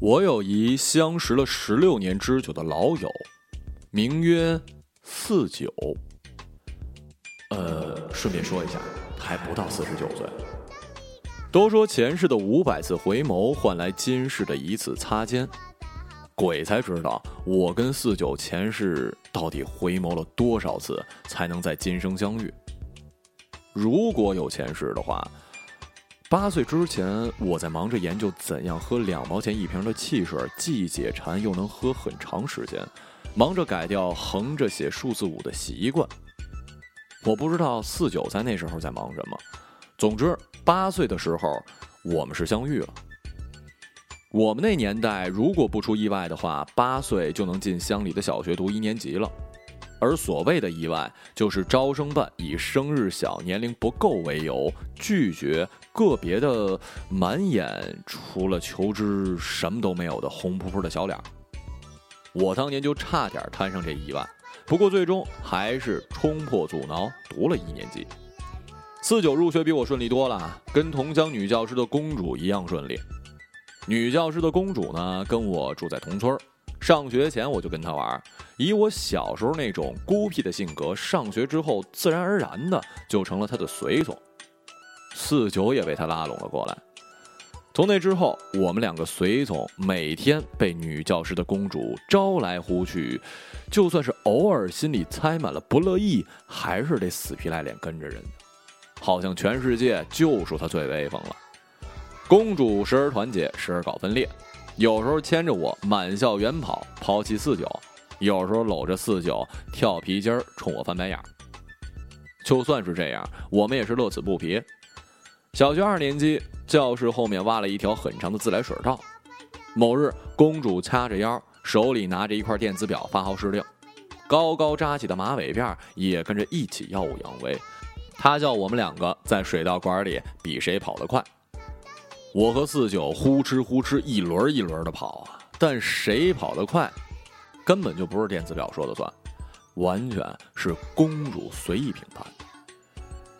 我有一相识了16年之久的老友，名曰49。顺便说一下，还不到49岁。都说前世的500次回眸换来今世的1次擦肩，鬼才知道我跟49前世到底回眸了多少次才能在今生相遇。如果有前世的话，8岁之前我在忙着研究怎样喝2毛钱一瓶的汽水，既解馋又能喝很长时间，忙着改掉横着写数字5的习惯。我不知道49在那时候在忙什么，总之8岁的时候我们是相遇了。我们那年代如果不出意外的话，8岁就能进乡里的小学读1年级了，而所谓的意外就是招生办以生日小、年龄不够为由，拒绝个别的满眼除了求知什么都没有的红扑扑的小脸。我当年就差点摊上这意外，不过最终还是冲破阻挠读了1年级。49入学比我顺利多了，跟同乡女教师的公主一样顺利。女教师的公主呢，跟我住在同村，上学前我就跟她玩，以我小时候那种孤僻的性格，上学之后自然而然的就成了她的随从。49也被她拉拢了过来。从那之后，我们2个随从每天被女教师的公主招来呼去，就算是偶尔心里猜满了不乐意，还是得死皮赖脸跟着人家。好像全世界就属他最威风了。公主时而团结，时而搞分裂，有时候牵着我满校远跑抛弃49，有时候搂着49跳皮筋冲我翻白眼。就算是这样，我们也是乐此不疲。小学2年级，教室后面挖了一条很长的自来水道。某日，公主掐着腰，手里拿着一块电子表发号施令，高高扎起的马尾辫也跟着一起耀武扬威。他叫我们2个在水道管里比谁跑得快。我和49呼哧一轮一轮的跑，但谁跑得快根本就不是电子表说的算，完全是公主随意评判。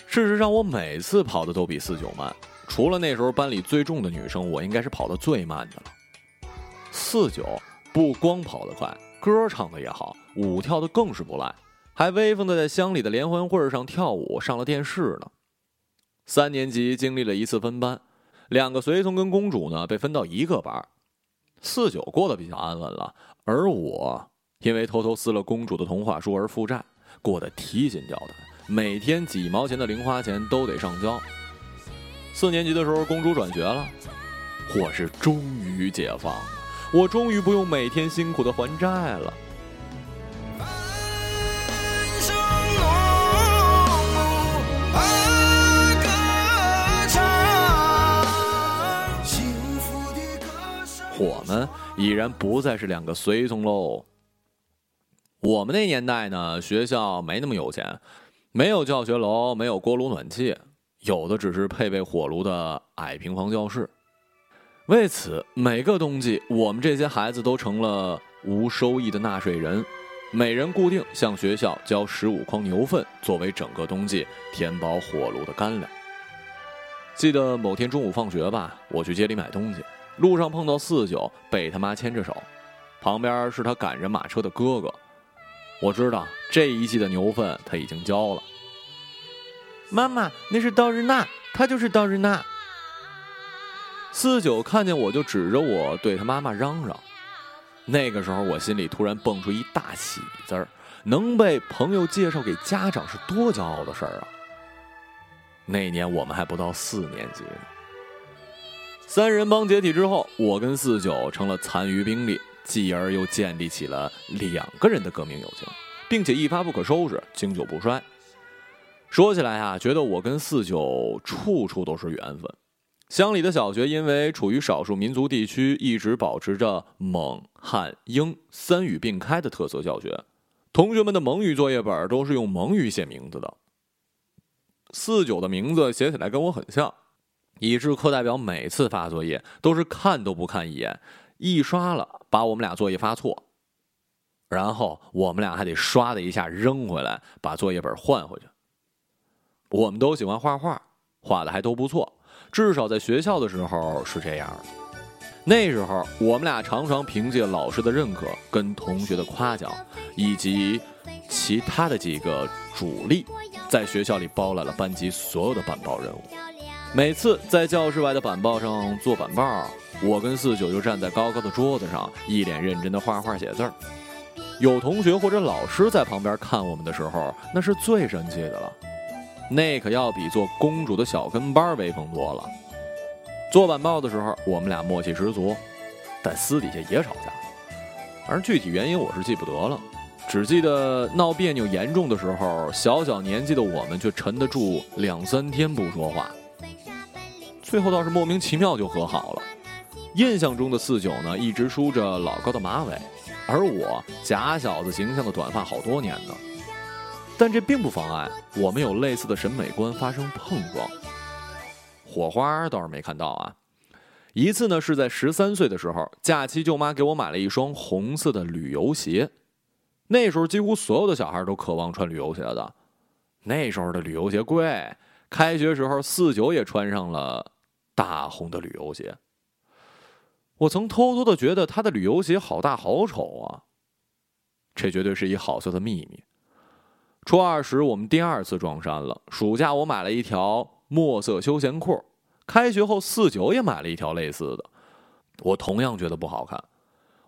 事实上，我每次跑的都比49慢，除了那时候班里最重的女生，我应该是跑得最慢的了。49不光跑得快，歌唱的也好，舞跳的更是不赖，还威风的在乡里的联欢会上跳舞，上了电视呢。3年级经历了1次分班，2个随从跟公主呢被分到1个班。49过得比较安稳了，而我因为偷偷撕了公主的童话书而负债，过得提心吊胆，每天几毛钱的零花钱都得上交。4年级的时候，公主转学了，我是终于解放了，我终于不用每天辛苦的还债了。我们已然不再是2个随从喽。我们那年代呢，学校没那么有钱，没有教学楼，没有锅炉暖气，有的只是配备火炉的矮平房教室。为此，每个冬季，我们这些孩子都成了无收益的纳税人，每人固定向学校交15筐牛粪，作为整个冬季填饱火炉的干粮。记得某天中午放学吧，我去街里买东西，路上碰到49，被他妈牵着手，旁边是他赶着马车的哥哥。我知道这一季的牛粪他已经交了。妈妈，那是道日娜，他就是道日娜。49看见我就指着我对他妈妈嚷嚷。那个时候我心里突然蹦出一大喜字儿，能被朋友介绍给家长是多骄傲的事儿啊！那年我们还不到4年级呢。3人帮解体之后，我跟49成了残余兵力，继而又建立起了2个人的革命友情，并且一发不可收拾，经久不衰。说起来啊，觉得我跟49处处都是缘分。乡里的小学因为处于少数民族地区，一直保持着蒙汉英3语并开的特色教学，同学们的蒙语作业本都是用蒙语写名字的。49的名字写起来跟我很像，以致课代表每次发作业都是看都不看一眼，一刷了把我们俩作业发错，然后我们俩还得刷的一下扔回来，把作业本换回去。我们都喜欢画画，画的还都不错，至少在学校的时候是这样的。那时候我们俩常常凭借老师的认可跟同学的夸奖以及其他的几个主力，在学校里包揽了班级所有的板报任务。每次在教室外的板报上做板报，我跟四九就站在高高的桌子上，一脸认真的画画写字儿。有同学或者老师在旁边看我们的时候，那是最神气的了，那可要比做公主的小跟班威风多了。做板报的时候我们俩默契十足，但私底下也吵架，而具体原因我是记不得了，只记得闹别扭严重的时候，小小年纪的我们却沉得住2-3天不说话，最后倒是莫名其妙就和好了。印象中的四九呢，一直梳着老高的马尾，而我假小子形象的短发好多年呢，但这并不妨碍我们有类似的审美观发生碰撞。火花倒是没看到啊。一次呢是在13岁的时候，假期舅妈给我买了一双红色的旅游鞋，那时候几乎所有的小孩都渴望穿旅游鞋的，那时候的旅游鞋贵，开学时候四九也穿上了大红的旅游鞋。我曾偷偷的觉得他的旅游鞋好大好丑啊，这绝对是一好色的秘密。初二时我们第2次撞衫了，暑假我买了一条墨色休闲裤，开学后四九也买了一条类似的，我同样觉得不好看。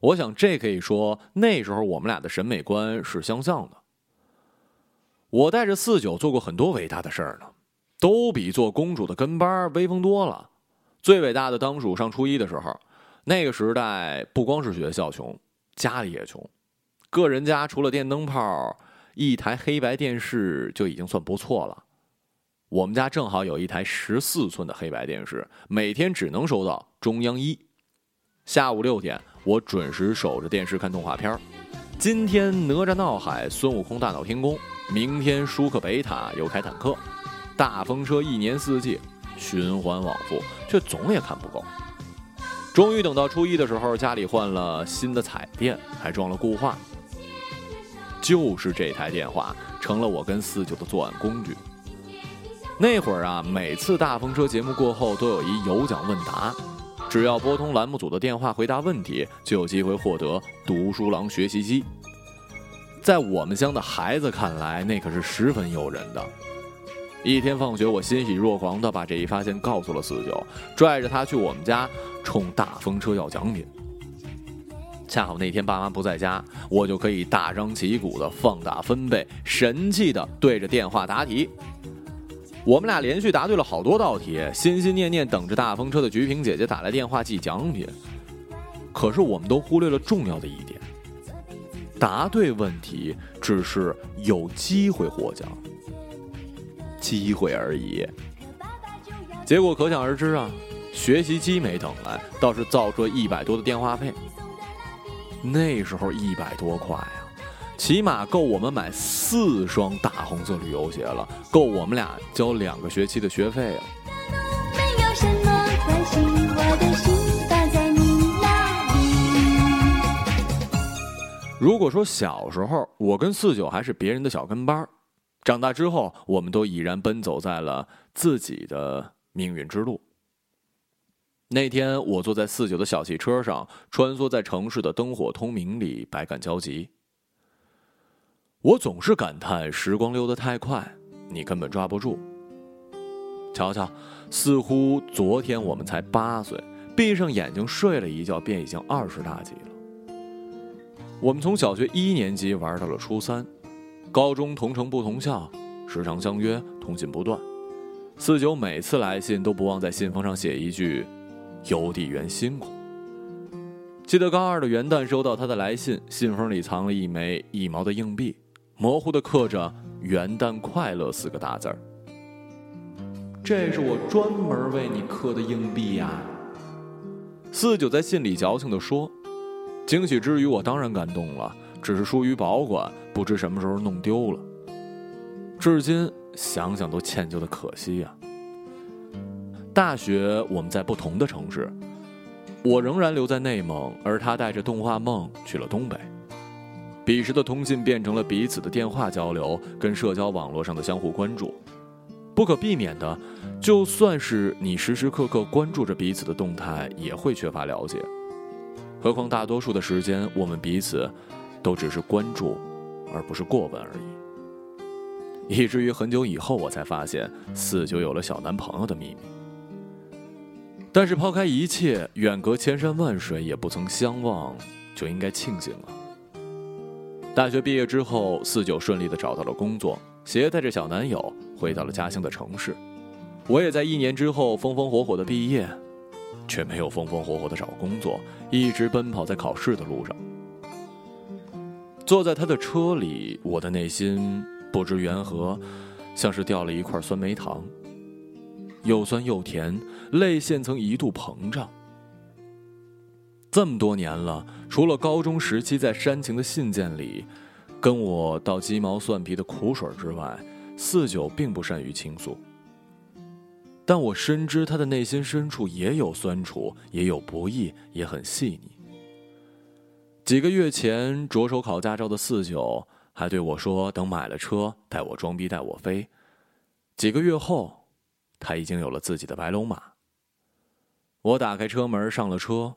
我想这可以说那时候我们俩的审美观是相像的。我带着四九做过很多伟大的事儿呢，都比做公主的跟班威风多了。最伟大的当属上初一的时候，那个时代不光是学校穷，家里也穷，个人家除了电灯泡一台黑白电视就已经算不错了。我们家正好有一台14寸的黑白电视，每天只能收到中央1。下午6点我准时守着电视看动画片，今天哪吒闹海、孙悟空大闹天宫，明天舒克北塔、有凯坦克、大风车，一年四季循环往复，却总也看不够。终于等到初一的时候，家里换了新的彩电，还装了固话，就是这台电话成了我跟四九的作案工具。那会儿啊，每次大风车节目过后都有一有奖问答，只要拨通栏目组的电话回答问题，就有机会获得读书郎学习机。在我们乡的孩子看来，那可是十分诱人的。一天放学，我欣喜若狂地把这一发现告诉了四九，拽着他去我们家冲大风车要奖品。恰好那天爸妈不在家，我就可以大张旗鼓地放大分贝，神气地对着电话答题。我们俩连续答对了好多道题，心心念念等着大风车的菊萍姐姐打来电话寄奖品。可是我们都忽略了重要的一点，答对问题只是有机会获奖，机会而已。结果可想而知啊，学习机没等来，倒是造出了100多的电话费。那时候100多块啊，起码够我们买4双大红色旅游鞋了，够我们俩交2个学期的学费了。没有什么关系，我的心放在你那里。如果说小时候我跟四九还是别人的小跟班，长大之后我们都已然奔走在了自己的命运之路。那天我坐在四九的小汽车上，穿梭在城市的灯火通明里，百感交集。我总是感叹时光溜得太快，你根本抓不住。瞧瞧，似乎昨天我们才8岁，闭上眼睛睡了一觉便已经20大几了。我们从小学1年级玩到了初3，高中同城不同校，时常相约，通信不断。四九每次来信都不忘在信封上写一句邮递员辛苦。记得高2的元旦收到他的来信，信封里藏了一枚1毛的硬币，模糊地刻着元旦快乐4个大字儿。这是我专门为你刻的硬币呀，四九在信里矫情地说。惊喜之余我当然感动了，只是疏于保管，不知什么时候弄丢了，至今想想都歉疚的可惜啊。大学我们在不同的城市，我仍然留在内蒙，而他带着动画梦去了东北。彼时的通信变成了彼此的电话交流跟社交网络上的相互关注，不可避免的，就算是你时时刻刻关注着彼此的动态，也会缺乏了解。何况大多数的时间，我们彼此都只是关注，而不是过问而已。以至于很久以后，我才发现四九有了小男朋友的秘密。但是抛开一切，远隔千山万水也不曾相望，就应该庆幸了。大学毕业之后，四九顺利地找到了工作，携带着小男友回到了家乡的城市。我也在1年之后风风火火地毕业，却没有风风火火地找工作，一直奔跑在考试的路上。坐在他的车里，我的内心不知缘何，像是掉了一块酸梅糖，又酸又甜，泪腺曾一度膨胀。这么多年了，除了高中时期在煽情的信件里跟我到鸡毛蒜皮的苦水之外，四九并不善于倾诉。但我深知他的内心深处也有酸楚，也有不易，也很细腻。几个月前着手考驾照的四九还对我说，等买了车带我装逼带我飞。几个月后，他已经有了自己的白龙马。我打开车门上了车，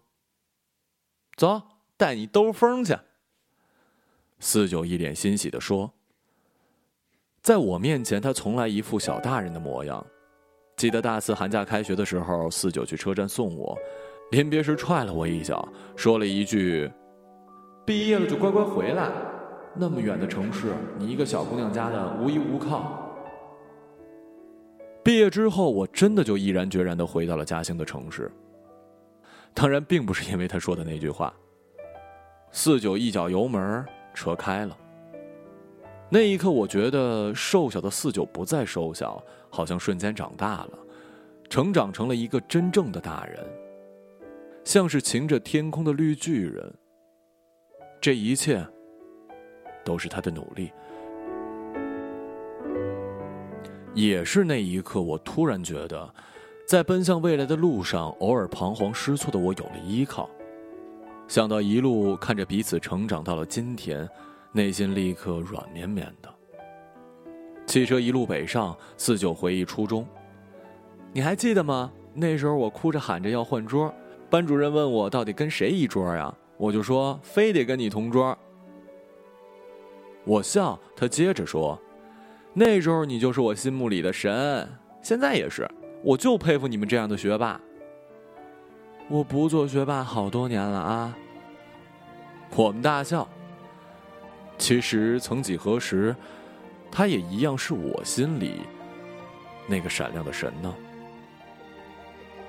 走，带你兜风去。四九一脸欣喜地说。在我面前，他从来一副小大人的模样。记得大4寒假开学的时候，四九去车站送我，临别时踹了我一脚，说了一句，毕业了就乖乖回来，那么远的城市，你一个小姑娘家的无依无靠。毕业之后，我真的就毅然决然地回到了家乡的城市。当然并不是因为他说的那句话。四九一脚油门，车开了。那一刻，我觉得瘦小的四九不再瘦小，好像瞬间长大了，成长成了一个真正的大人，像是擎着天空的绿巨人。这一切都是他的努力。也是那一刻，我突然觉得在奔向未来的路上，偶尔彷徨失措的我有了依靠。想到一路看着彼此成长到了今天，内心立刻软绵绵的。汽车一路北上，四九回忆初中。你还记得吗？那时候我哭着喊着要换桌，班主任问我到底跟谁一桌啊，我就说非得跟你同桌。我笑，他接着说，那时候你就是我心目里的神，现在也是，我就佩服你们这样的学霸。我不做学霸好多年了啊。我们大笑。其实曾几何时，他也一样是我心里那个闪亮的神呢。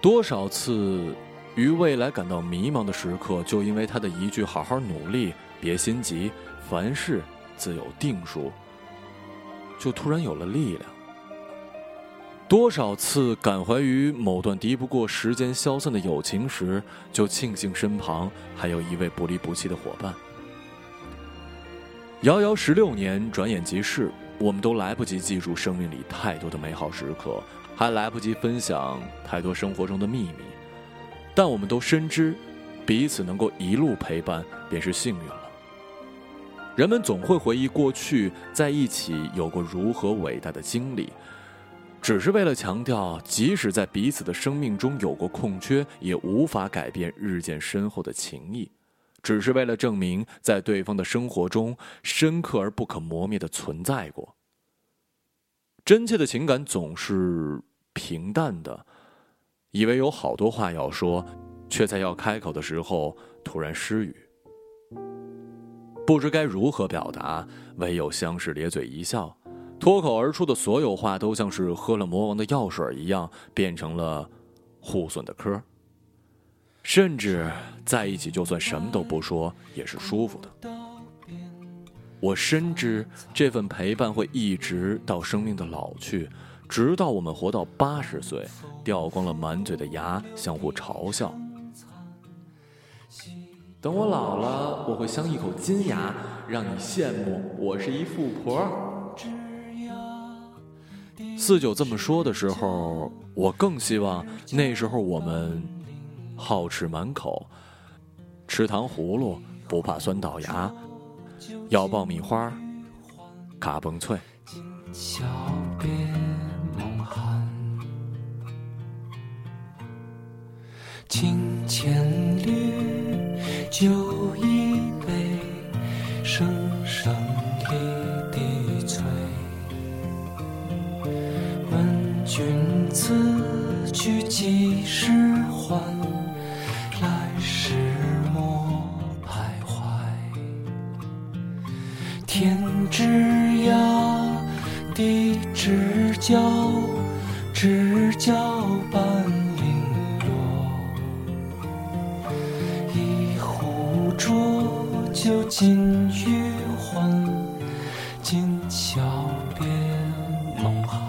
多少次于未来感到迷茫的时刻，就因为他的一句好好努力，别心急，凡事自有定数，就突然有了力量。多少次感怀于某段敌不过时间消散的友情时，就庆幸身旁还有一位不离不弃的伙伴。遥遥16年，转眼即逝，我们都来不及记住生命里太多的美好时刻，还来不及分享太多生活中的秘密，但我们都深知，彼此能够一路陪伴便是幸运了。人们总会回忆过去在一起有过如何伟大的经历，只是为了强调，即使在彼此的生命中有过空缺，也无法改变日渐深厚的情谊，只是为了证明在对方的生活中深刻而不可磨灭的存在过。真切的情感总是平淡的，以为有好多话要说，却在要开口的时候突然失语，不知该如何表达，唯有相视咧嘴一笑。脱口而出的所有话都像是喝了魔王的药水一样，变成了互损的科。甚至在一起，就算什么都不说也是舒服的。我深知这份陪伴会一直到生命的老去，直到我们活到80岁，掉光了满嘴的牙，相互嘲笑。等我老了，我会镶一口金牙，让你羡慕我是一富婆。四九这么说的时候，我更希望那时候我们好吃满口，吃糖葫芦不怕酸倒牙，咬爆米花嘎嘣脆。金钱绿，酒一杯，声声一滴催。问君此去几时还，来时莫徘徊。天之涯，地之角，知交半零落。一壶浊酒尽余欢，今宵别梦寒。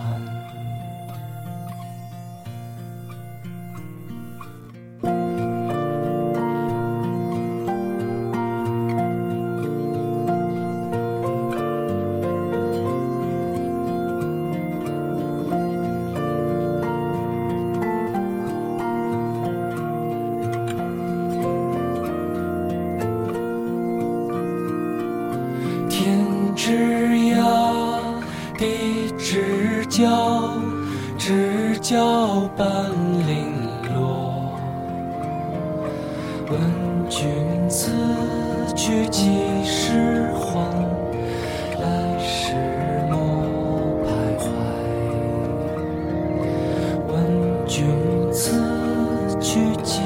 知交半零落，问君此去几时还，来时莫徘徊。问君此去几时还。